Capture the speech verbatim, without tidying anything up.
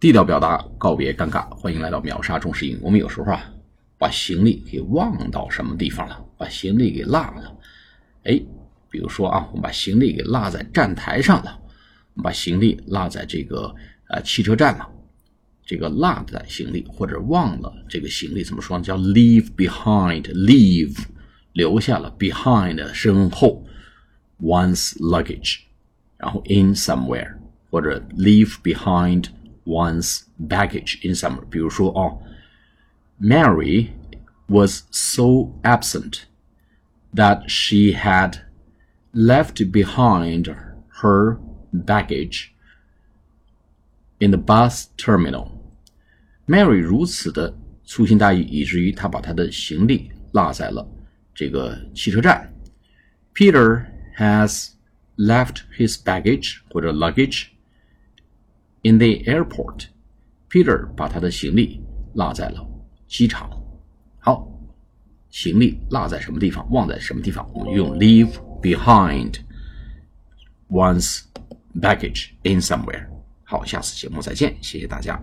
地道表达告别尴尬，欢迎来到秒杀中式英语。我们有时候啊，把行李给忘到什么地方了，把行李给落了。哎，比如说啊，我们把行李给落在站台上了，我们把行李落在这个呃汽车站了。这个落在行李或者忘了这个行李怎么说呢？叫 leave behind, leave 留下了 behind 身后 one's luggage， 然后 in somewhere 或者 leave behind one's baggage in somewhere。 比如说哦 Mary was so absent that she had left behind her baggage in the bus terminal。Mary 如此的粗心大意，以至于她把她的行李落在了这个汽车站。Peter has left his baggage 或者 luggage in the airport。Peter 把他的行李落在了机场。好，行李落在什么地方，忘在什么地方，我们用 leave behind one's baggage in somewhere。好，下次节目再见，谢谢大家。